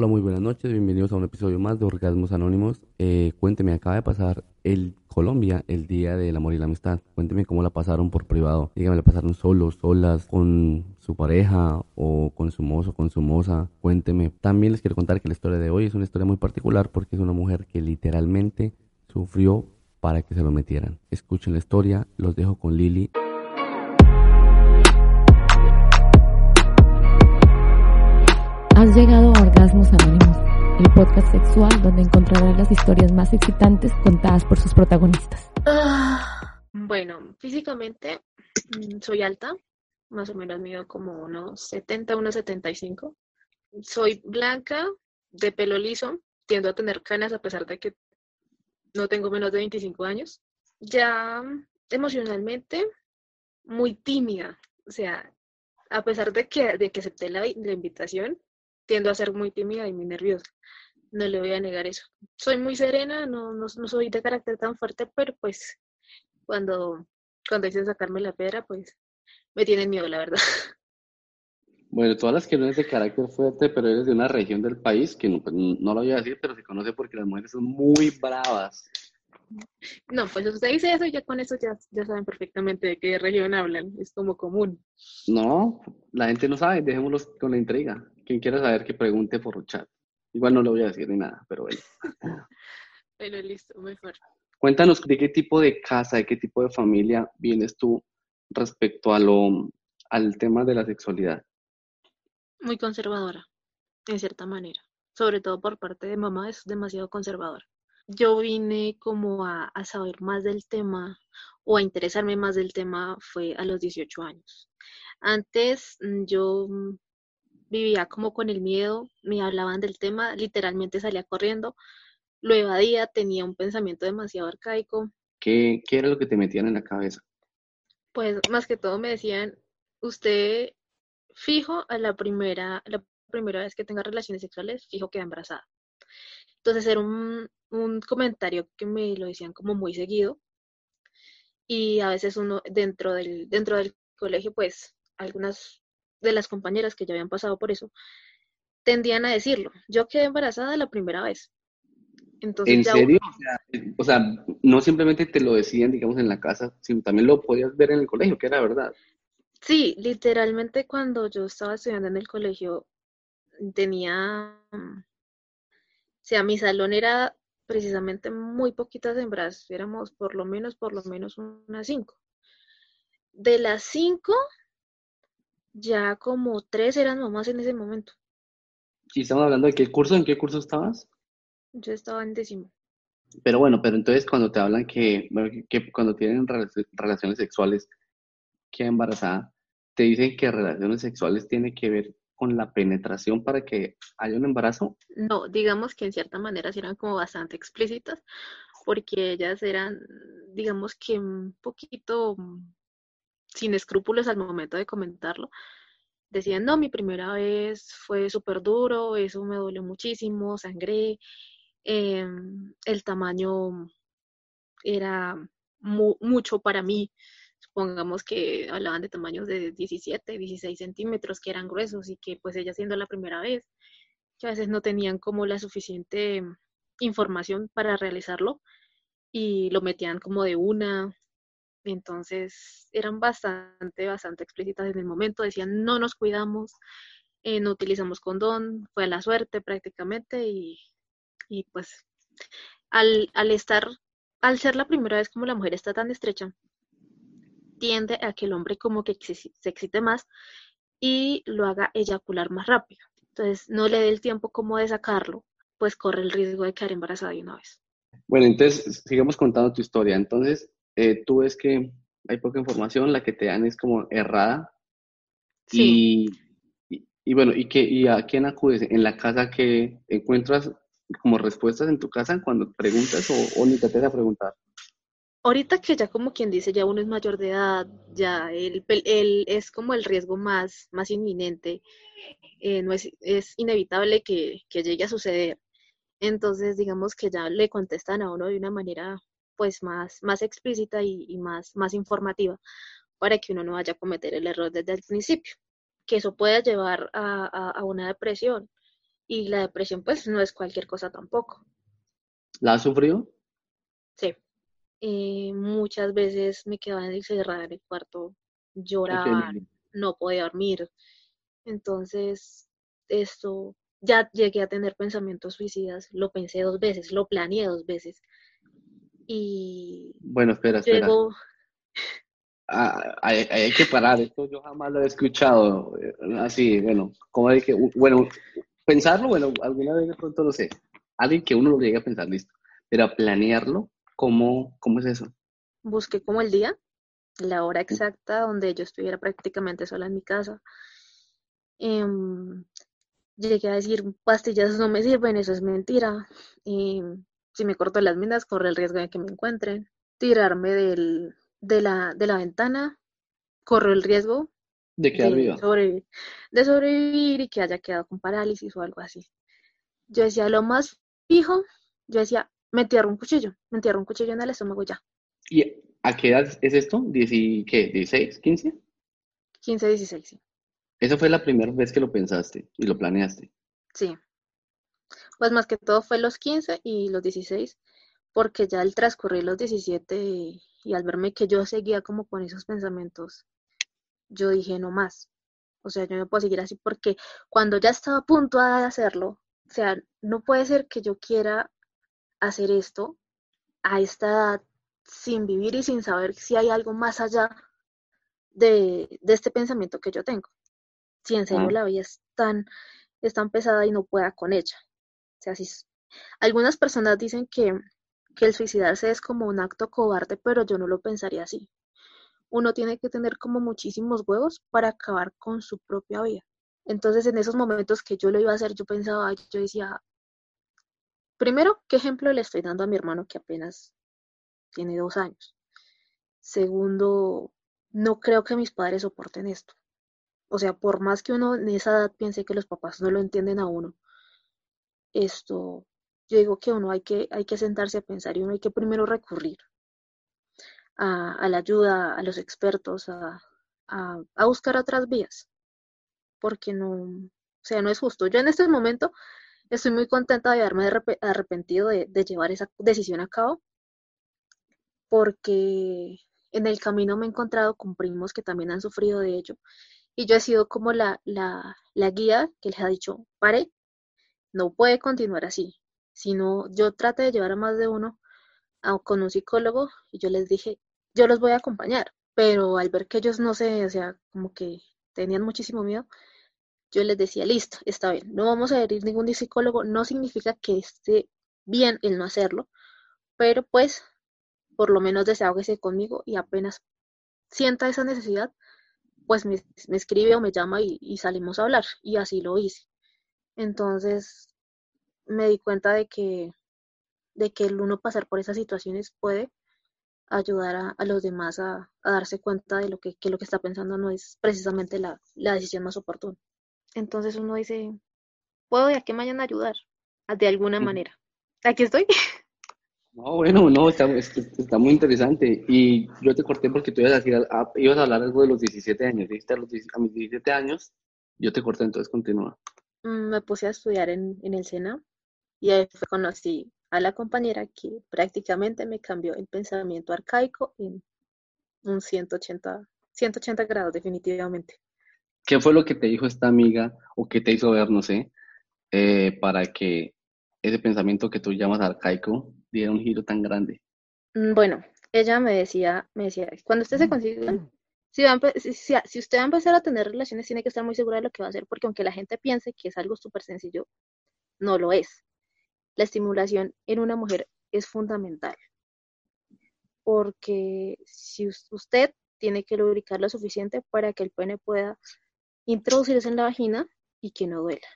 Hola, muy buenas noches, bienvenidos a un episodio más de Orgasmos Anónimos. Cuénteme, acaba de pasar el Colombia, el Día del Amor y la Amistad. Cuénteme cómo la pasaron por privado. Dígame, ¿la pasaron solos, solas, con su pareja o con su mozo, con su moza? Cuénteme. También les quiero contar que la historia de hoy es una historia muy particular porque es una mujer que literalmente sufrió para que se lo metieran. Escuchen la historia, los dejo con Lili. Has llegado a Orgasmos Anónimos, el podcast sexual donde encontrarás las historias más excitantes contadas por sus protagonistas. Bueno, físicamente soy alta, más o menos mido como unos 70, unos 75. Soy blanca, de pelo liso, tiendo a tener canas a pesar de que no tengo menos de 25 años. Ya emocionalmente, muy tímida, o sea, a pesar de que acepté la invitación, tiendo a ser muy tímida y muy nerviosa. No le voy a negar eso. Soy muy serena, no soy de carácter tan fuerte, pero pues cuando dicen sacarme la piedra, pues me tienen miedo, la verdad. Bueno, todas las que no eres de carácter fuerte, pero eres de una región del país que no lo voy a decir, pero se conoce porque las mujeres son muy bravas. No, pues usted dice eso y ya con eso ya saben perfectamente de qué región hablan, es como común. No, la gente no sabe, dejémoslos con la intriga. Quien quiera saber que pregunte por chat. Igual no le voy a decir ni nada, pero bueno. Bueno, listo, mejor. Cuéntanos de qué tipo de casa, de qué tipo de familia vienes tú respecto al tema de la sexualidad. Muy conservadora, en cierta manera. Sobre todo por parte de mamá, es demasiado conservadora. Yo vine como a saber más del tema o a interesarme más del tema fue a los 18 años. Antes yo vivía como con el miedo, me hablaban del tema, literalmente salía corriendo, lo evadía, tenía un pensamiento demasiado arcaico. ¿Qué era lo que te metían en la cabeza? Pues más que todo me decían, usted fijo a la primera vez que tenga relaciones sexuales, fijo queda embarazada. Entonces era un comentario que me lo decían como muy seguido y a veces uno dentro del colegio, pues algunas de las compañeras que ya habían pasado por eso tendían a decirlo. Yo quedé embarazada la primera vez. Entonces, ¿en serio? O sea, no simplemente te lo decían, digamos, en la casa, sino también lo podías ver en el colegio, que era verdad. Sí, literalmente cuando yo estaba estudiando en el colegio mi salón era precisamente muy poquitas hembras, éramos por lo menos unas 5. De las 5, ya como 3 eran mamás en ese momento. ¿Y estamos hablando de qué curso? ¿En qué curso estabas? Yo estaba en 10º. Pero bueno, entonces cuando te hablan que cuando tienen relaciones sexuales, queda embarazada, te dicen que relaciones sexuales tiene que ver con la penetración para que haya un embarazo? No, digamos que en cierta manera eran como bastante explícitas, porque ellas eran, digamos que un poquito sin escrúpulos al momento de comentarlo. Decían, no, mi primera vez fue súper duro, eso me dolió muchísimo, sangré, el tamaño era mucho para mí. Supongamos que hablaban de tamaños de 17, 16 centímetros que eran gruesos y que pues ella siendo la primera vez, que a veces no tenían como la suficiente información para realizarlo y lo metían como de una, entonces eran bastante explícitas en el momento, decían no nos cuidamos, no utilizamos condón, fue a la suerte prácticamente y pues al ser la primera vez como la mujer está tan estrecha, tiende a que el hombre como que se excite más y lo haga eyacular más rápido. Entonces no le dé el tiempo como de sacarlo, pues corre el riesgo de quedar embarazada de una vez. Bueno, entonces sigamos contando tu historia. Entonces tú ves que hay poca información, la que te dan es como errada. Sí. Y bueno, ¿y a quién acudes? ¿En la casa que encuentras como respuestas en tu casa cuando preguntas o ni te atreves a preguntar? Ahorita que ya como quien dice, ya uno es mayor de edad, ya él es como el riesgo más inminente, no es inevitable que llegue a suceder. Entonces digamos que ya le contestan a uno de una manera pues más explícita y más informativa para que uno no vaya a cometer el error desde el principio, que eso pueda llevar a una depresión Y la depresión, pues, no es cualquier cosa tampoco. ¿La has sufrido? Sí. Muchas veces me quedaba encerrada en el cuarto, lloraba, no podía dormir. Entonces, esto, ya llegué a tener pensamientos suicidas, lo pensé 2 veces, lo planeé 2 veces. Y... Bueno, espera. Luego... Ah, hay que parar, esto yo jamás lo he escuchado. Así, bueno, como es que, bueno... Pensarlo, bueno, alguna vez de pronto lo sé. Alguien que uno lo llegue a pensar, listo. Pero planearlo, ¿cómo es eso? Busqué como el día, la hora exacta donde yo estuviera prácticamente sola en mi casa. Llegué a decir, pastillas no me sirven, eso es mentira. Si me corto las minas, corro el riesgo de que me encuentren. Tirarme de la ventana, corro el riesgo. ¿De quedar viva? De sobrevivir y que haya quedado con parálisis o algo así. Yo decía, lo más fijo, me entierro un cuchillo. Me entierro un cuchillo en el estómago ya. ¿Y a qué edad es esto? ¿Qué? ¿16? ¿15? 15, 16, sí. ¿Esa fue la primera vez que lo pensaste y lo planeaste? Sí. Pues más que todo fue los 15 y los 16, porque ya al transcurrir los 17 y al verme que yo seguía como con esos pensamientos, yo dije, no más. O sea, yo no puedo seguir así porque cuando ya estaba a punto de hacerlo, o sea, no puede ser que yo quiera hacer esto a esta edad sin vivir y sin saber si hay algo más allá de este pensamiento que yo tengo. Si en serio la vida es tan pesada y no pueda con ella. O sea, si algunas personas dicen que el suicidarse es como un acto cobarde, pero yo no lo pensaría así. Uno tiene que tener como muchísimos huevos para acabar con su propia vida. Entonces, en esos momentos que yo lo iba a hacer, yo pensaba, yo decía, primero, ¿qué ejemplo le estoy dando a mi hermano que apenas tiene 2 años? Segundo, no creo que mis padres soporten esto. O sea, por más que uno en esa edad piense que los papás no lo entienden a uno, esto, yo digo que uno hay que sentarse a pensar y uno hay que primero recurrir a la ayuda, a los expertos, a buscar otras vías, porque no, o sea, no es justo. Yo en este momento estoy muy contenta de haberme arrepentido de llevar esa decisión a cabo, porque en el camino me he encontrado con primos que también han sufrido de ello, y yo he sido como la guía que les ha dicho, pare, no puede continuar así, sino yo traté de llevar a más de uno con un psicólogo, y yo les dije, yo los voy a acompañar, pero al ver que ellos no sé, o sea, como que tenían muchísimo miedo, yo les decía, listo, está bien, no vamos a ir ningún psicólogo, no significa que esté bien el no hacerlo, pero pues, por lo menos desahógese conmigo, y apenas sienta esa necesidad, pues me escribe o me llama y salimos a hablar, y así lo hice. Entonces, me di cuenta de que el uno pasar por esas situaciones puede ayudar a los demás a darse cuenta de que lo que está pensando no es precisamente la decisión más oportuna. Entonces uno dice, ¿puedo de aquí mañana ayudar? De alguna manera. ¿Aquí estoy? No, bueno, no, está muy interesante. Y yo te corté porque tú ibas a hablar algo de los 17 años. Dijiste a mis 17 años, yo te corté, entonces continúa. Me puse a estudiar en el Sena y ahí fue conocí a la compañera que prácticamente me cambió el pensamiento arcaico en un 180 grados definitivamente. ¿Qué fue lo que te dijo esta amiga o que te hizo ver, no sé, para que ese pensamiento que tú llamas arcaico diera un giro tan grande? Bueno, ella me decía, cuando usted se consiga, si usted va a empezar a tener relaciones, tiene que estar muy segura de lo que va a hacer, porque aunque la gente piense que es algo súper sencillo, no lo es. La estimulación en una mujer es fundamental, porque si usted tiene que lubricar lo suficiente para que el pene pueda introducirse en la vagina y que no duela.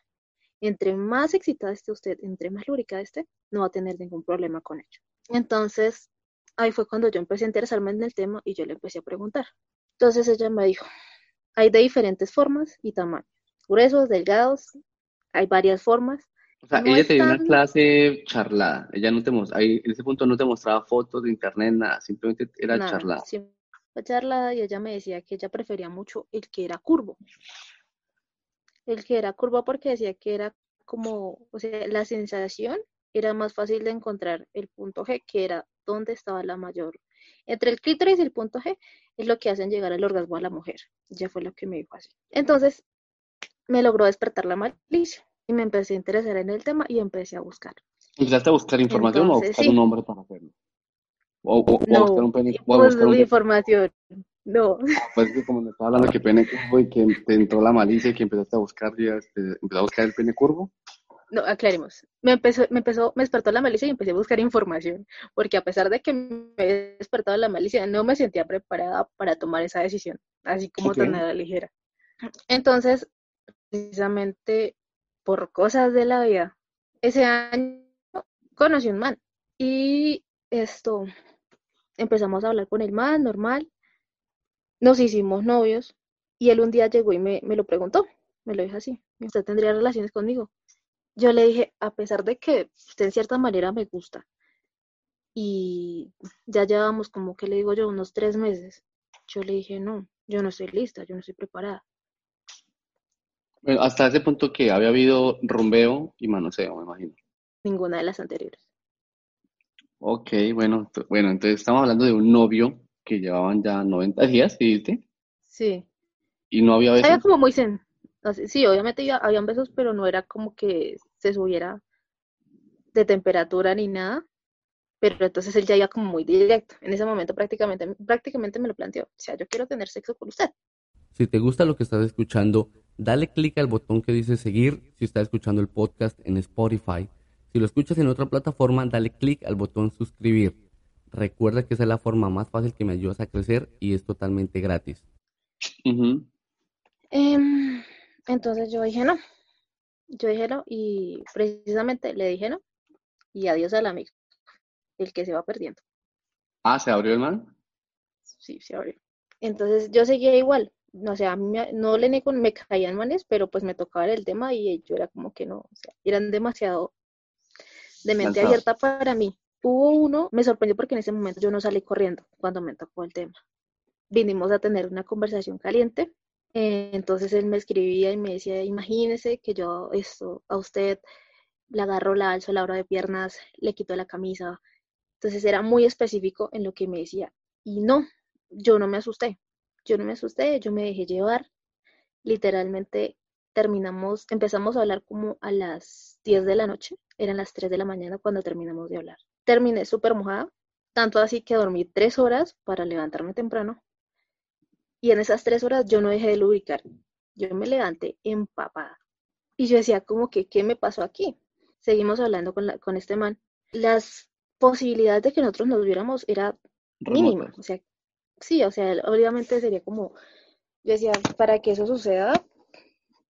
Entre más excitada esté usted, entre más lubricada esté, no va a tener ningún problema con ello. Entonces, ahí fue cuando yo empecé a interesarme en el tema y yo le empecé a preguntar. Entonces ella me dijo, hay de diferentes formas y tamaños, gruesos, delgados, hay varias formas. O sea, no ella te dio una clase charlada. Ella no te mostraba, en ese punto no te mostraba fotos de internet, nada. Simplemente era charlada. Sí, charlada, y ella me decía que ella prefería mucho el que era curvo. El que era curvo porque decía que era como, o sea, la sensación era más fácil de encontrar el punto G, que era donde estaba la mayor. Entre el clítoris y el punto G es lo que hacen llegar al orgasmo a la mujer. Ya fue lo que me dijo así. Entonces, me logró despertar la malicia y me empecé a interesar en el tema y empecé a buscar. ¿Empezaste a buscar información? Entonces, o a buscar un hombre para hacerlo? ¿O a buscar un pene? ¿O a buscar un información? No. Pues que como me estaba hablando que pene curvo y que te entró la malicia y que empezaste a buscar, ¿empezaste a buscar el pene curvo? No, aclaremos. Me despertó la malicia y empecé a buscar información, porque a pesar de que me había despertado la malicia, no me sentía preparada para tomar esa decisión, así como tan a la ligera. Entonces, precisamente por cosas de la vida, ese año conocí un man y empezamos a hablar con el man, normal, nos hicimos novios y él un día llegó y me lo preguntó, me lo dijo así: ¿usted tendría relaciones conmigo? Yo le dije, a pesar de que usted en cierta manera me gusta, y ya llevamos como que le digo yo, unos 3 meses, yo le dije, no, yo no estoy lista, yo no estoy preparada. Bueno, hasta ese punto que había habido rumbeo y manoseo, me imagino. Ninguna de las anteriores. Ok, bueno, entonces estamos hablando de un novio que llevaban ya 90 días, ¿sí viste? Sí. Y no había besos. Era como muy zen. Sí, obviamente habían besos, pero no era como que se subiera de temperatura ni nada, pero entonces él ya iba como muy directo. En ese momento prácticamente me lo planteó. O sea, yo quiero tener sexo con usted. Si te gusta lo que estás escuchando, dale clic al botón que dice seguir si estás escuchando el podcast en Spotify. Si lo escuchas en otra plataforma, dale clic al botón suscribir. Recuerda que esa es la forma más fácil que me ayudas a crecer y es totalmente gratis. Uh-huh. Entonces yo dije no, y precisamente le dije no, y adiós al amigo, el que se va perdiendo. Ah, ¿se abrió el man? Sí, se abrió. Entonces yo seguía igual, o sea, no le niego, me caían manes, pero pues me tocaba el tema y yo era como que no, o sea, eran demasiado de mente abierta para mí. Hubo uno, me sorprendió porque en ese momento yo no salí corriendo cuando me tocó el tema. Vinimos a tener una conversación caliente. Entonces él me escribía y me decía, imagínese que yo a usted la agarro, la alzo, la abro de piernas, le quito la camisa. Entonces era muy específico en lo que me decía. Y no, yo no me asusté, yo me dejé llevar. Literalmente empezamos a hablar como a las 10 de la noche, eran las 3 de la mañana cuando terminamos de hablar. Terminé súper mojada, tanto así que dormí 3 horas para levantarme temprano. Y en esas 3 horas yo no dejé de lubricar. Yo me levanté empapada. Y yo decía como que, ¿qué me pasó aquí? Seguimos hablando con este man. Las posibilidades de que nosotros nos viéramos era mínima. O sea, sí, o sea, obviamente sería como... Yo decía, para que eso suceda,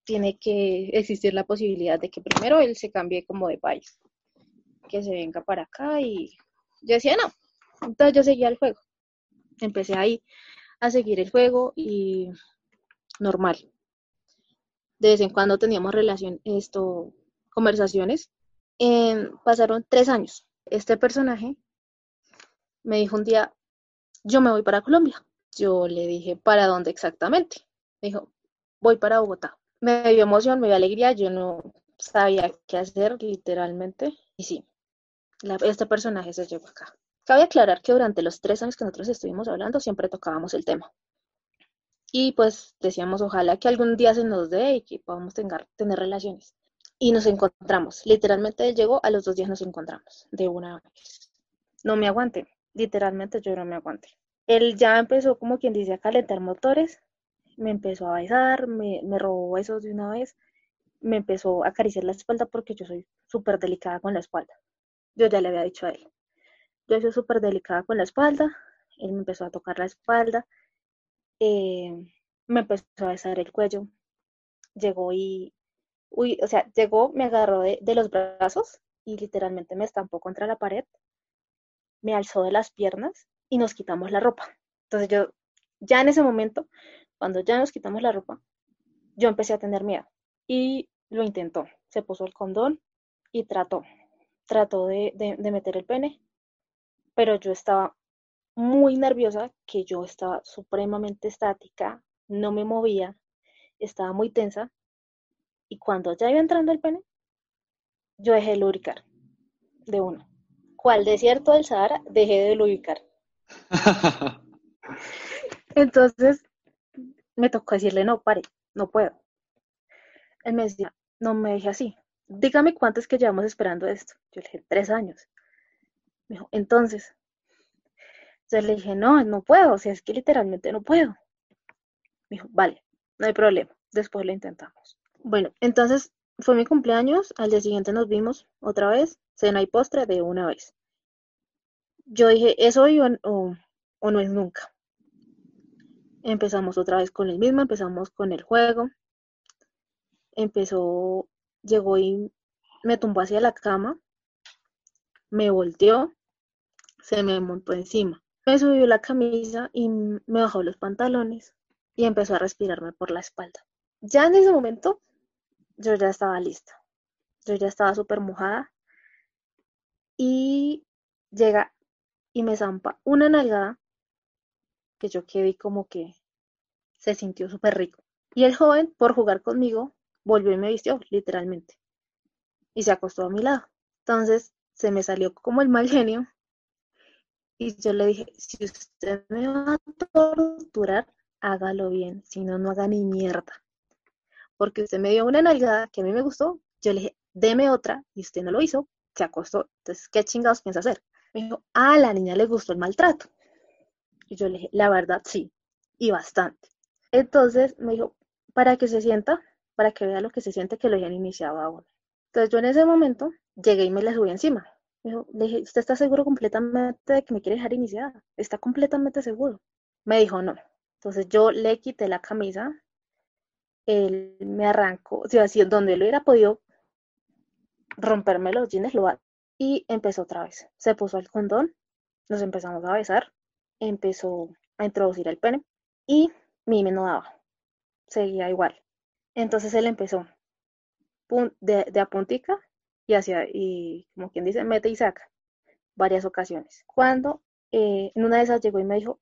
tiene que existir la posibilidad de que primero él se cambie como de país. Que se venga para acá y... Yo decía, no. Entonces yo seguía el juego. Empecé ahí a seguir el juego y normal. De vez en cuando teníamos conversaciones. Pasaron 3 años. Este personaje me dijo un día, yo me voy para Colombia. Yo le dije, ¿para dónde exactamente? Me dijo, voy para Bogotá. Me dio emoción, me dio alegría, yo no sabía qué hacer literalmente. Y sí, este personaje se llegó acá. Cabe aclarar que durante los 3 años que nosotros estuvimos hablando siempre tocábamos el tema. Y pues decíamos, ojalá que algún día se nos dé y que podamos tener relaciones. Y nos encontramos. Literalmente él llegó, a los 2 días nos encontramos de una vez. No me aguanté. Literalmente yo no me aguanté. Él ya empezó, como quien dice, a calentar motores. Me empezó a besar, me robó besos de una vez. Me empezó a acariciar la espalda porque yo soy súper delicada con la espalda. Yo ya le había dicho a él. Yo soy súper delicada con la espalda, él me empezó a tocar la espalda, me empezó a besar el cuello, llegó, me agarró de los brazos y literalmente me estampó contra la pared, me alzó de las piernas y nos quitamos la ropa. Entonces yo, ya en ese momento, cuando ya nos quitamos la ropa, yo empecé a tener miedo y lo intentó. Se puso el condón y trató de meter el pene. Pero yo estaba muy nerviosa, que yo estaba supremamente estática, no me movía, estaba muy tensa. Y cuando ya iba entrando el pene, yo dejé de lubricar, de uno. ¿Cuál desierto del Sahara? Dejé de lubricar. Entonces, me tocó decirle, no, pare, no puedo. Él me decía, no me deje así. Dígame cuánto es que llevamos esperando esto. Yo le dije, 3 años. Me dijo, entonces. Entonces le dije, no puedo, o sea, es que literalmente no puedo. Me dijo, vale, no hay problema, después lo intentamos. Bueno, entonces fue mi cumpleaños, al día siguiente nos vimos otra vez, cena y postre de una vez. Yo dije, ¿es hoy o no es nunca? Empezamos otra vez con el mismo, empezamos con el juego. Llegó y me tumbó hacia la cama, me volteó, se me montó encima. Me subió la camisa y me bajó los pantalones y empezó a respirarme por la espalda. Ya en ese momento, yo ya estaba lista. Yo ya estaba súper mojada. Y llega y me zampa una nalgada que yo quedé como que se sintió súper rico. Y el joven, por jugar conmigo, volvió y me vistió, literalmente. Y se acostó a mi lado. Entonces, se me salió como el mal genio. Y yo le dije, si usted me va a torturar, hágalo bien, si no, no haga ni mierda. Porque usted me dio una nalgada que a mí me gustó, yo le dije, deme otra, y usted no lo hizo, se acostó. Entonces, ¿qué chingados piensa hacer? Me dijo, a la niña le gustó el maltrato. Y yo le dije, la verdad, sí, y bastante. Entonces, me dijo, para que se sienta, para que vea lo que se siente que lo hayan iniciado a uno. Entonces, yo en ese momento, llegué y me la subí encima. Me dijo, le dije, ¿usted está seguro completamente de que me quiere dejar iniciada? ¿Está completamente seguro? Me dijo, no. Entonces yo le quité la camisa, él me arrancó, o sea, si donde él hubiera podido romperme los jeans, lo hago. Y empezó otra vez. Se puso el condón, nos empezamos a besar, empezó a introducir el pene y mi me no daba, seguía igual. Entonces él empezó de a puntica y como quien dice, mete y saca varias ocasiones. Cuando en una de esas llegó y me dijo,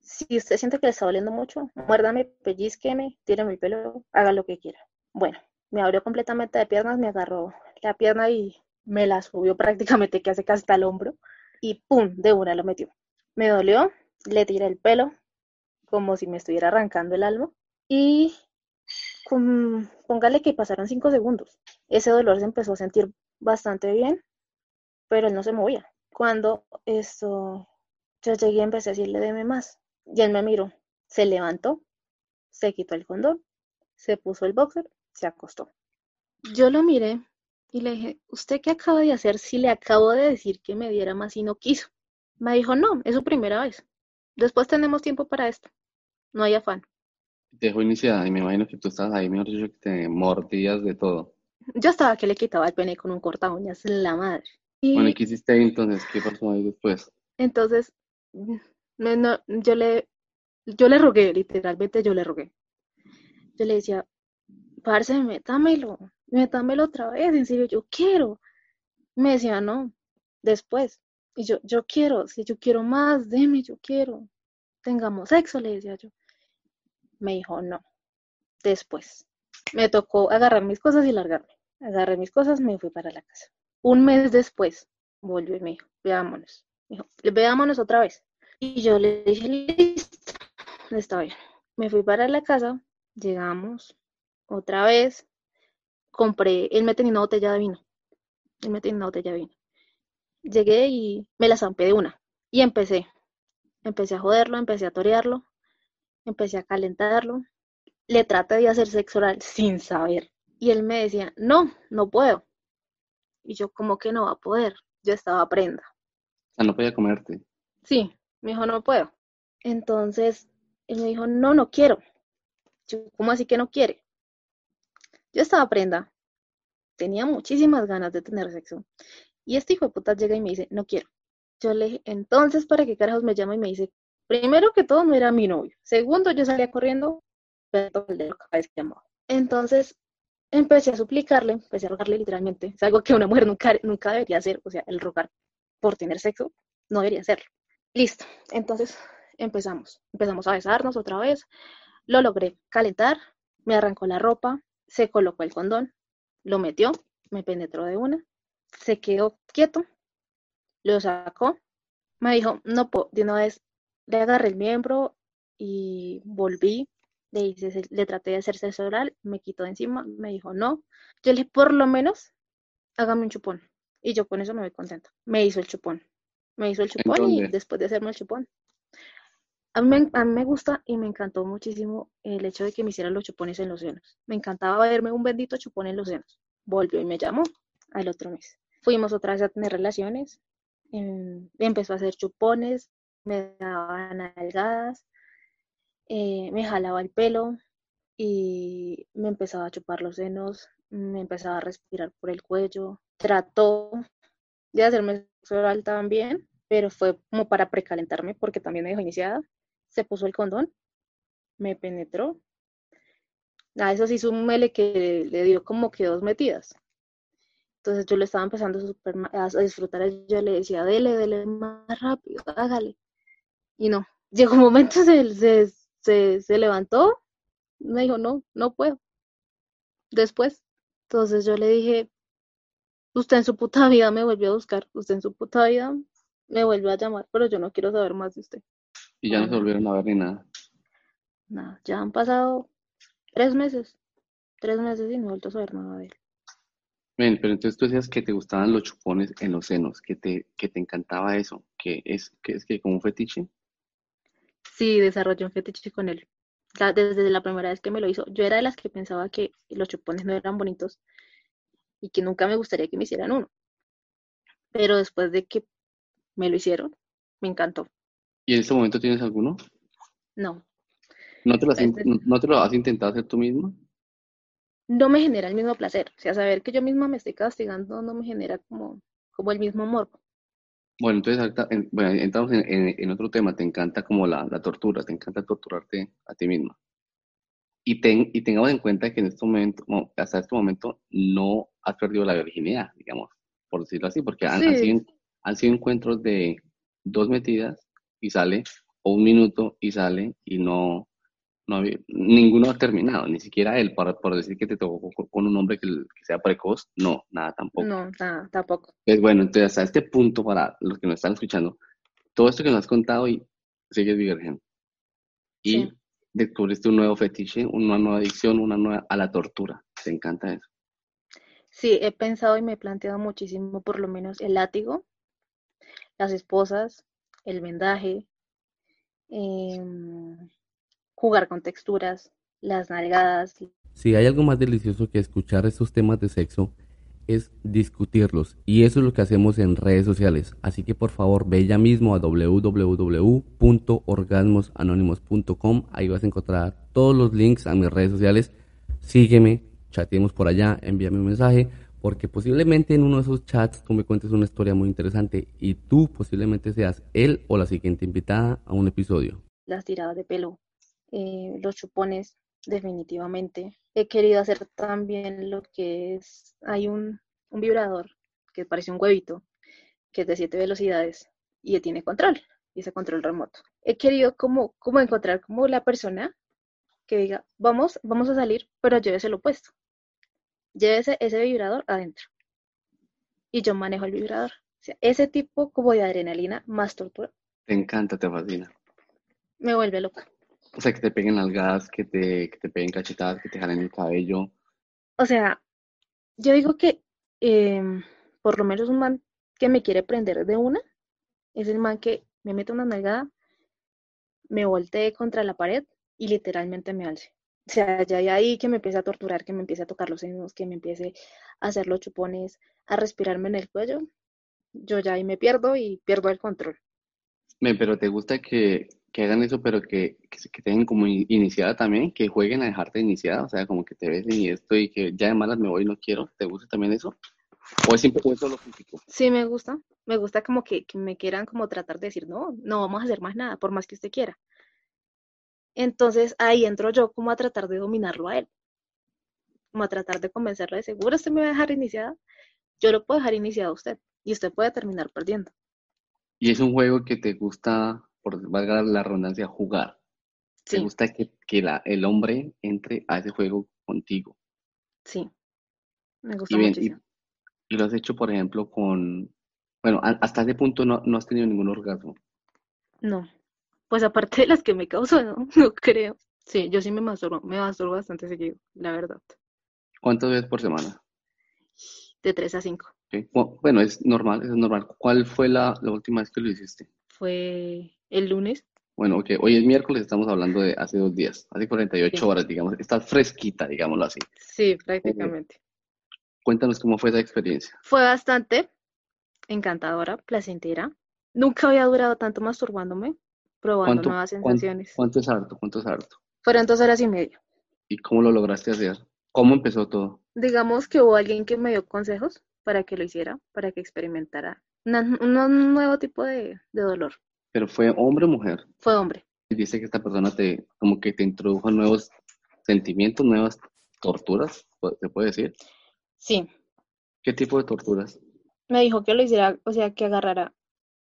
si usted siente que le está doliendo mucho, muérdame, pellizqueme, tíreme el pelo, haga lo que quiera. Bueno, me abrió completamente de piernas, me agarró la pierna y me la subió prácticamente que hace casi hasta el hombro. Y pum, de una lo metió. Me dolió, le tiré el pelo, como si me estuviera arrancando el alma. Y póngale que pasaron 5 segundos. Ese dolor se empezó a sentir bastante bien, pero él no se movía. Cuando yo llegué y empecé a decirle, deme más. Y él me miró, se levantó, se quitó el condón, se puso el boxer, se acostó. Yo lo miré y le dije, ¿usted qué acaba de hacer si le acabo de decir que me diera más y no quiso? Me dijo, no, es su primera vez. Después tenemos tiempo para esto. No hay afán. Te dejó iniciada y me imagino que tú estabas ahí, mejor dicho, que te mordías de todo. Yo estaba que le quitaba el pene con un corta uñas, la madre. Y... bueno, ¿y qué hiciste ahí entonces? ¿Qué pasó ahí después? Entonces... yo le rogué, literalmente yo le rogué. Yo le decía, parce, métamelo otra vez, en serio, yo quiero. Me decía, no, después. Y yo quiero, si yo quiero más, deme, yo quiero. Tengamos sexo, le decía yo. Me dijo, no, después. Me tocó agarrar mis cosas y largarme. Agarré mis cosas, me fui para la casa. 1 mes después, volvió y me dijo, veámonos. Me dijo, veámonos otra vez. Y yo le dije, listo, está bien. Me fui para la casa, llegamos otra vez, él me tenía una botella de vino. Llegué y me la zampé de una. Y empecé a joderlo, empecé a torearlo, empecé a calentarlo. Le traté de hacer sexo oral sin saber. Y él me decía, no puedo. Y yo, ¿cómo que no va a poder? Yo estaba prenda. Ah, no podía comerte. Sí, me dijo, no puedo. Entonces, él me dijo, no quiero. Yo, ¿cómo así que no quiere? Yo estaba prenda. Tenía muchísimas ganas de tener sexo. Y este hijo de puta llega y me dice, no quiero. Yo le dije, entonces, ¿para qué carajos me llama? Y me dice, primero que todo, no era mi novio. Segundo, yo salía corriendo, pero el de la cabeza llamaba. Entonces, empecé a rogarle literalmente. Es algo que una mujer nunca debería hacer. O sea, el rogar por tener sexo no debería hacerlo. Listo, entonces empezamos a besarnos otra vez, lo logré calentar, me arrancó la ropa, se colocó el condón, lo metió, me penetró de una, se quedó quieto, lo sacó, me dijo, no puedo, de una vez le agarré el miembro y volví, le traté de hacer sexo oral, me quitó de encima, me dijo no, yo le dije, por lo menos hágame un chupón, y yo con eso me voy contenta. Me hizo el chupón. Entonces, y después de hacerme el chupón, a mí me gusta y me encantó muchísimo el hecho de que me hicieran los chupones en los senos, me encantaba verme un bendito chupón en los senos. Volvió y me llamó al otro mes, fuimos otra vez a tener relaciones, empezó a hacer chupones, me daban nalgadas, me jalaba el pelo y me empezaba a chupar los senos, me empezaba a respirar por el cuello. Trató de hacerme sexo oral también, pero fue como para precalentarme porque también me dejó iniciada. Se puso el condón, me penetró. A eso sí, súmele que le dio como que 2 metidas. Entonces yo le estaba empezando a disfrutar, yo le decía, dele más rápido, hágale. Y no, llegó un momento, se levantó, me dijo, no puedo. Después, entonces yo le dije, usted en su puta vida me volvió a buscar, usted en su puta vida me volvió a llamar, pero yo no quiero saber más de usted. Y ya no se volvieron a ver ni nada. Nada, ya han pasado 3 meses. 3 meses y no he vuelto a saber nada de él. Bien, pero entonces tú decías que te gustaban los chupones en los senos, que te encantaba eso, que es como un fetiche. Sí, desarrollé un fetiche con él. Desde la primera vez que me lo hizo, yo era de las que pensaba que los chupones no eran bonitos y que nunca me gustaría que me hicieran uno. Pero después de que me lo hicieron, me encantó. ¿Y en este momento tienes alguno? No. ¿No te lo has intentado hacer tú misma? No me genera el mismo placer. O sea, saber que yo misma me estoy castigando no me genera como el mismo amor. Bueno, entonces entramos en otro tema. Te encanta como la tortura, te encanta torturarte a ti misma. Y tengamos en cuenta que en este momento, hasta este momento, no has perdido la virginidad, digamos, por decirlo así, porque han sido encuentros de 2 metidas y sale, o 1 minuto y sale, y no ninguno ha terminado, ni siquiera él, por decir que te tocó con un hombre que sea precoz, no, nada tampoco. No, nada tampoco. Pues bueno, entonces hasta este punto, para los que nos están escuchando, todo esto que nos has contado y sigues virgen. Y sí, descubriste un nuevo fetiche, una nueva adicción, una nueva a la tortura. ¿Te encanta eso? Sí, he pensado y me he planteado muchísimo, por lo menos el látigo, las esposas, el vendaje, jugar con texturas, las nalgadas. Si hay algo más delicioso que escuchar estos temas de sexo, es discutirlos. Y eso es lo que hacemos en redes sociales. Así que por favor, ve ya mismo a www.orgasmosanónimos.com. Ahí vas a encontrar todos los links a mis redes sociales. Sígueme, chateemos por allá, envíame un mensaje, porque posiblemente en uno de esos chats tú me cuentes una historia muy interesante y tú posiblemente seas él o la siguiente invitada a un episodio. Las tiradas de pelo, los chupones, definitivamente. He querido hacer también lo que es, hay un vibrador que parece un huevito, que es de 7 velocidades y tiene control, y ese control remoto. He querido como encontrar como la persona que diga, vamos a salir, pero llévese lo opuesto. Llévese ese vibrador adentro. Y yo manejo el vibrador. O sea, ese tipo como de adrenalina más tortura. Te encanta, te fascina. Me vuelve loca. O sea, que te peguen nalgadas, que te peguen cachetadas, que te jalen el cabello. O sea, yo digo que por lo menos un man que me quiere prender de una, es el man que me mete una nalgada, me voltee contra la pared y literalmente me alce. O sea, ya hay ahí que me empiece a torturar, que me empiece a tocar los senos, que me empiece a hacer los chupones, a respirarme en el cuello. Yo ya ahí me pierdo y pierdo el control. Pero ¿te gusta que hagan eso, pero que tengan como iniciada también, que jueguen a dejarte iniciada? O sea, como que te ves y esto, y que ya de malas me voy, no quiero. ¿Te gusta también eso? ¿O es siempre eso lo físico? Sí, me gusta. Me gusta como que me quieran como tratar de decir, no vamos a hacer más nada, por más que usted quiera. Entonces, ahí entro yo como a tratar de dominarlo a él. Como a tratar de convencerlo de, seguro usted me va a dejar iniciada. Yo lo puedo dejar iniciado a usted, y usted puede terminar perdiendo. ¿Y es un juego que te gusta, por valga la redundancia, jugar? Sí. ¿Te gusta que el hombre entre a ese juego contigo? Sí, me gusta muchísimo. ¿Y lo has hecho, por ejemplo, con... Bueno, hasta ese punto no has tenido ningún orgasmo? No. Pues aparte de las que me causó, no creo. Sí, yo sí me masturbo bastante seguido, la verdad. ¿Cuántas veces por semana? De 3 a 5. Okay. Bueno, es normal. ¿Cuál fue la última vez que lo hiciste? Fue el lunes. Bueno, ok, hoy es miércoles, estamos hablando de hace 2 días, hace 48 horas, digamos. Está fresquita, digámoslo así. Sí, prácticamente. Cuéntanos cómo fue esa experiencia. Fue bastante encantadora, placentera. Nunca había durado tanto masturbándome, probando nuevas sensaciones. ¿Cuánto es harto? Fueron 2 horas y media. ¿Y cómo lo lograste hacer? ¿Cómo empezó todo? Digamos que hubo alguien que me dio consejos para que lo hiciera, para que experimentara un nuevo tipo de dolor. ¿Pero fue hombre o mujer? Fue hombre. Y dice que esta persona como que te introdujo nuevos sentimientos, nuevas torturas, ¿se puede decir? Sí. ¿Qué tipo de torturas? Me dijo que lo hiciera, o sea, que agarrara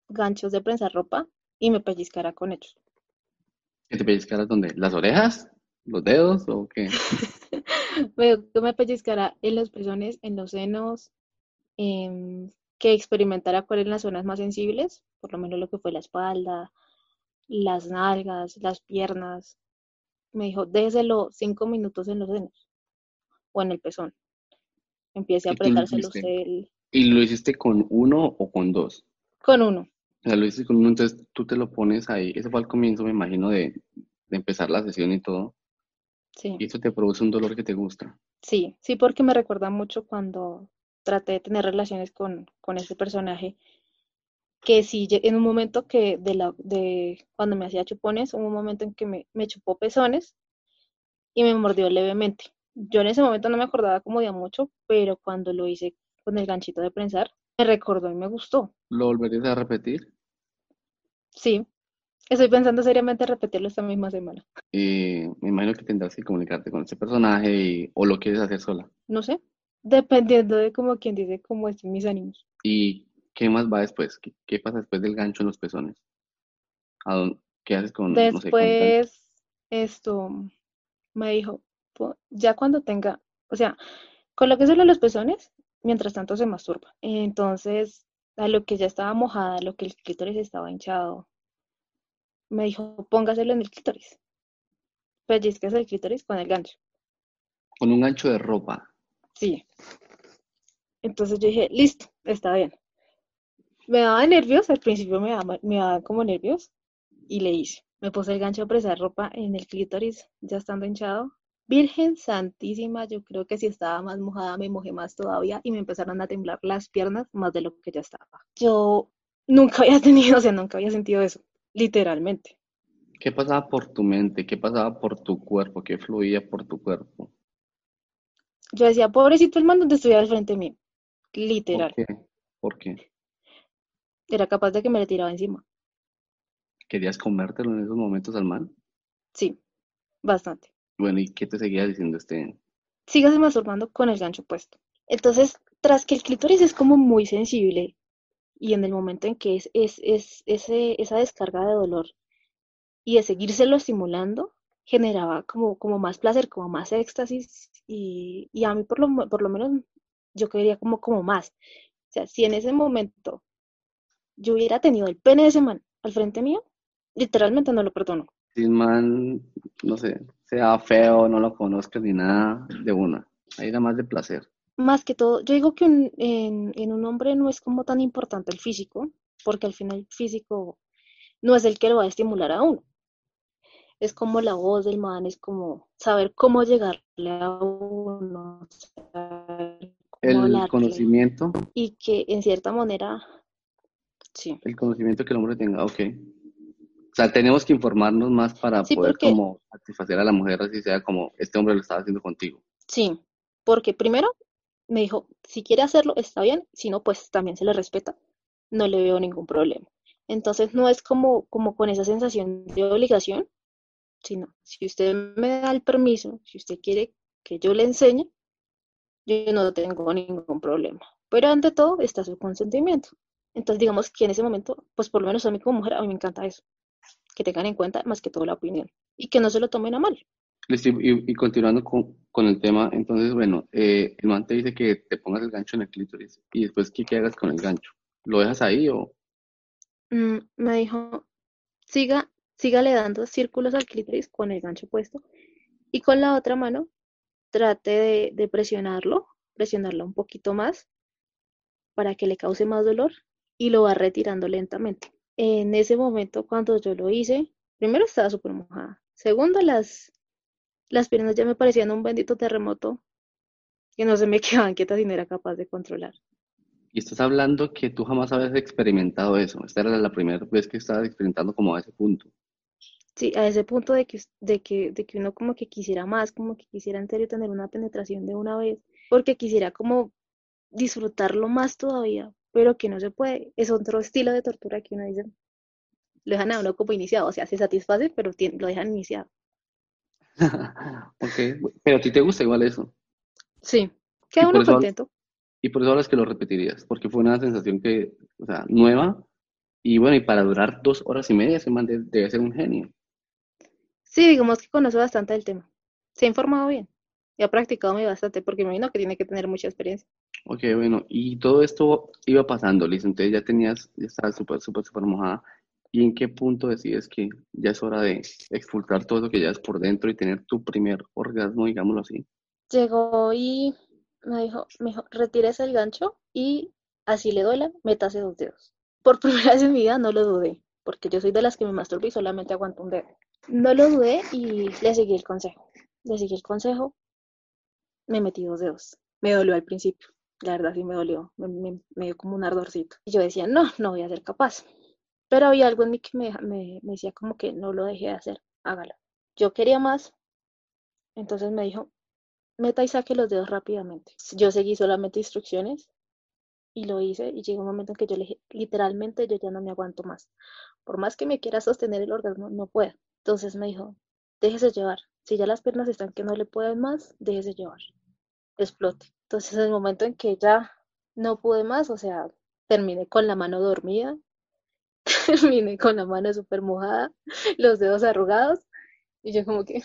ganchos de prensar ropa y me pellizcara con ellos. ¿Que te pellizcaras dónde? ¿Las orejas? ¿Los dedos? ¿O qué? Me dijo que me pellizcara en los pezones, en los senos, que experimentara cuáles eran las zonas más sensibles, por lo menos lo que fue la espalda, las nalgas, las piernas. Me dijo, déjeselo 5 minutos en los senos o en el pezón. Empiece a apretárselo usted. ¿Y lo hiciste con 1 o con 2? Con 1. O sea, lo hiciste con 1, entonces tú te lo pones ahí. Eso fue al comienzo, me imagino, de empezar la sesión y todo. Sí. ¿Y eso te produce un dolor que te gusta? Sí, sí, porque me recuerda mucho cuando traté de tener relaciones con este personaje. Que sí, en un momento que cuando me hacía chupones, hubo un momento en que me chupó pezones y me mordió levemente. Yo en ese momento no me acordaba como de mucho, pero cuando lo hice con el ganchito de prensar, me recordó y me gustó. ¿Lo volverías a repetir? Sí, estoy pensando seriamente repetirlo esta misma semana. Y me imagino que tendrás que comunicarte con ese personaje o lo quieres hacer sola. No sé, dependiendo de como quien dice cómo estén mis ánimos. ¿Y qué más va después? ¿Qué pasa después del gancho en los pezones? ¿Qué haces con...? Después, me dijo, ya cuando tenga, o sea, colóqueselo en los pezones, mientras tanto se masturba. Entonces, a lo que ya estaba mojada, a lo que el clítoris estaba hinchado, me dijo, póngaselo en el clítoris. Pellizcas el clítoris con el gancho. ¿Con un gancho de ropa? Sí. Entonces yo dije, listo, está bien. Me daba nervios, al principio me daba como nervios, y le hice. Me puse el gancho a presar ropa en el clítoris, ya estando hinchado. Virgen Santísima, yo creo que si estaba más mojada, me mojé más todavía, y me empezaron a temblar las piernas más de lo que ya estaba. Yo nunca había sentido eso, literalmente. ¿Qué pasaba por tu mente? ¿Qué pasaba por tu cuerpo? ¿Qué fluía por tu cuerpo? Yo decía, pobrecito el man donde estuviera al frente mío, literal. ¿Por qué? Era capaz de que me le tiraba encima. ¿Querías comértelo en esos momentos al man? Sí, bastante. Bueno, ¿y qué te seguía diciendo este? Sígase masturbando con el gancho puesto. Entonces, tras que el clítoris es como muy sensible, y en el momento en que esa descarga de dolor, y de seguírselo estimulando, generaba como más placer, como más éxtasis, y a mí por lo menos yo quería como más. O sea, si en ese momento yo hubiera tenido el pene de ese man al frente mío, literalmente no lo perdono. Si el man, no sé, sea feo, no lo conozcas ni nada, de una. Ahí era más de placer. Más que todo, yo digo que en un hombre no es como tan importante el físico, porque al final el físico no es el que lo va a estimular a uno. Es como la voz del man, es como saber cómo llegarle a uno. El conocimiento. Y que en cierta manera... Sí. El conocimiento que el hombre tenga, ok. O sea, tenemos que informarnos más para poder como satisfacer a la mujer, así sea como este hombre lo estaba haciendo contigo. Sí, porque primero me dijo, si quiere hacerlo está bien, si no, pues también se le respeta, no le veo ningún problema. Entonces no es como con esa sensación de obligación, sino si usted me da el permiso, si usted quiere que yo le enseñe, yo no tengo ningún problema. Pero ante todo está su consentimiento. Entonces, digamos que en ese momento, pues por lo menos a mí como mujer, a mí me encanta eso. Que tengan en cuenta más que todo la opinión. Y que no se lo tomen a mal. Y continuando con el tema, entonces, bueno, el man te dice que te pongas el gancho en el clítoris y después, ¿qué hagas con el gancho? ¿Lo dejas ahí o...? Me dijo, sígale dando círculos al clítoris con el gancho puesto y con la otra mano trate de presionarlo un poquito más para que le cause más dolor y lo va retirando lentamente. En ese momento, cuando yo lo hice, primero estaba súper mojada. Segundo, las piernas ya me parecían un bendito terremoto que no se me quedaban quietas y no era capaz de controlar. Y estás hablando que tú jamás habías experimentado eso. Esta era la primera vez que estabas experimentando como a ese punto. Sí, a ese punto de que uno como que quisiera más, como que quisiera en serio tener una penetración de una vez, porque quisiera como disfrutarlo más todavía, pero que no se puede. Es otro estilo de tortura que uno dice, lo dejan a uno como iniciado, o sea, se satisface, pero lo dejan iniciado. Ok, pero a ti te gusta igual eso. Sí, queda uno contento. Y por eso hablas que lo repetirías, porque fue una sensación que, o sea, nueva, y bueno, y para durar 2 horas y media, ese man debe ser un genio. Sí, digamos que conoce bastante del tema, se ha informado bien, y ha practicado muy bastante, porque me imagino que tiene que tener mucha experiencia. Ok, bueno, y todo esto iba pasando, Liz, entonces ya estabas súper mojada. ¿Y en qué punto decides que ya es hora de expulsar todo lo que llevas por dentro y tener tu primer orgasmo, digámoslo así? Llegó y me dijo, retírese el gancho y así le duela, métase 2 dedos. Por primera vez en mi vida no lo dudé, porque yo soy de las que me masturbo y solamente aguanto un dedo. No lo dudé y le seguí el consejo, me metí 2 dedos. Me dolió al principio, la verdad sí me dolió, me dio como un ardorcito. Y yo decía, no voy a ser capaz. Pero había algo en mí que me decía como que no lo dejé de hacer, hágalo. Yo quería más, entonces me dijo, meta y saque los dedos rápidamente. Yo seguí solamente instrucciones y lo hice y llegó un momento en que yo le dije, literalmente yo ya no me aguanto más. Por más que me quiera sostener el orgasmo, no puedo. Entonces me dijo, déjese llevar. Si ya las piernas están que no le pueden más, déjese llevar. Explote. Entonces en el momento en que ya no pude más, o sea, terminé con la mano dormida. Terminé con la mano súper mojada, los dedos arrugados, y yo como que,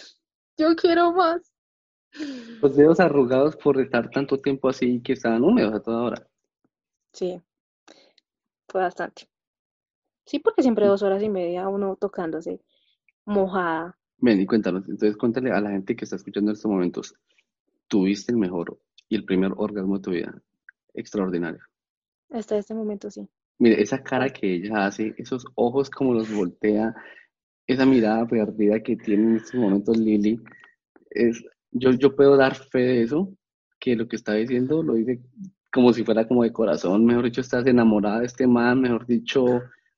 yo quiero más. Los dedos arrugados por estar tanto tiempo así que estaban húmedos a toda hora. Sí, fue bastante. Sí, porque siempre 2 horas y media uno tocándose, mojada. Ven, y cuéntanos, entonces cuéntale a la gente que está escuchando en estos momentos, ¿tuviste el mejor y el primer orgasmo de tu vida? Extraordinario. Hasta este momento sí. Mira, esa cara que ella hace, esos ojos como los voltea, esa mirada perdida que tiene en estos momentos Lili, yo puedo dar fe de eso, que lo que está diciendo lo dice como si fuera como de corazón, mejor dicho, estás enamorada de este man, mejor dicho,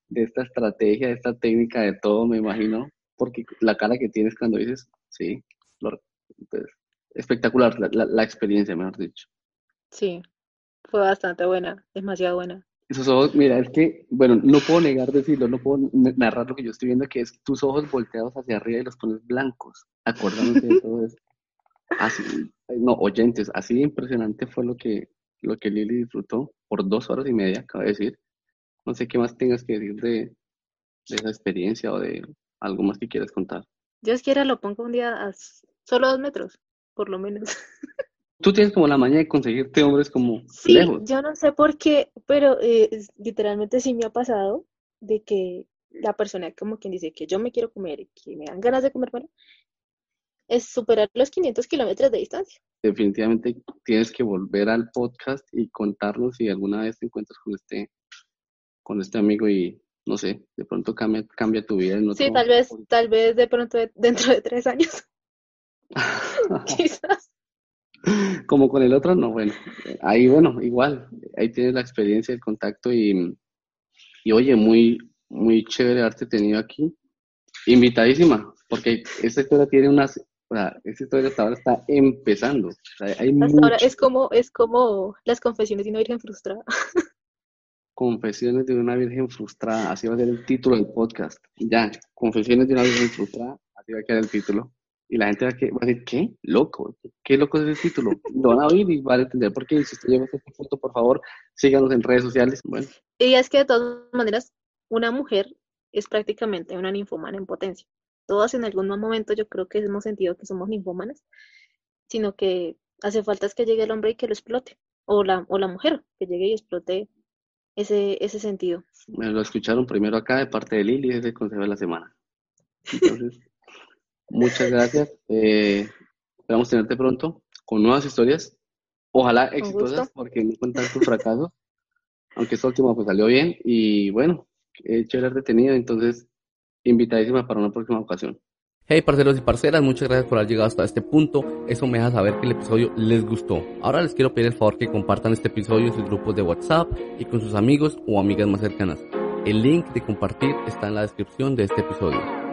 de esta estrategia, de esta técnica, de todo, me imagino, porque la cara que tienes cuando dices, sí, pues, espectacular la experiencia, mejor dicho. Sí, fue bastante buena, demasiado buena. Esos ojos, mira, es que, bueno, no puedo negar decirlo, no puedo narrar lo que yo estoy viendo, que es tus ojos volteados hacia arriba y los pones blancos, acordándose de todo eso. Así, no, oyentes, así de impresionante fue lo que Lili disfrutó por 2 horas y media, acabo de decir. No sé qué más tengas que decir de esa experiencia o de algo más que quieras contar. Dios quiera, lo pongo un día a solo 2 metros, por lo menos. Tú tienes como la maña de conseguirte hombres como sí, lejos. Sí, yo no sé por qué, pero literalmente sí me ha pasado de que la persona como quien dice que yo me quiero comer y que me dan ganas de comer, bueno, es superar los 500 kilómetros de distancia. Definitivamente tienes que volver al podcast y contarnos si alguna vez te encuentras con este amigo y, no sé, de pronto cambia tu vida. Sí, tal vez de pronto dentro de 3 años. Quizás. Como con el otro, no, bueno, ahí bueno, igual, ahí tienes la experiencia, el contacto y oye, muy, muy chévere haberte tenido aquí, invitadísima, porque esta historia tiene esta historia hasta ahora está empezando. O sea, ahora es como las confesiones de una virgen frustrada. Confesiones de una virgen frustrada, así va a ser el título del podcast, ya, confesiones de una virgen frustrada, así va a quedar el título. Y la gente va a decir, ¿qué? Loco. ¿Qué loco es el título? Lo van a oír y van a entender por qué. Si usted llega a este punto, por favor, síganos en redes sociales. Bueno. Y es que de todas maneras, una mujer es prácticamente una ninfomana en potencia. todos en algún momento yo creo que hemos sentido que somos ninfómanas, sino que hace falta es que llegue el hombre y que lo explote, o la mujer, que llegue y explote ese sentido. Bueno, lo escucharon primero acá de parte de Lili, es el consejo de la semana. Entonces, muchas gracias. Esperamos tenerte pronto con nuevas historias, ojalá exitosas, porque no contar tu fracaso, aunque esta última pues salió bien, y bueno, chévere retenido, entonces invitadísima para una próxima ocasión. Hey parceros y parceras, muchas gracias por haber llegado hasta este punto, eso me deja saber que el episodio les gustó. Ahora les quiero pedir el favor que compartan este episodio en sus grupos de WhatsApp y con sus amigos o amigas más cercanas. El link de compartir está en la descripción de este episodio.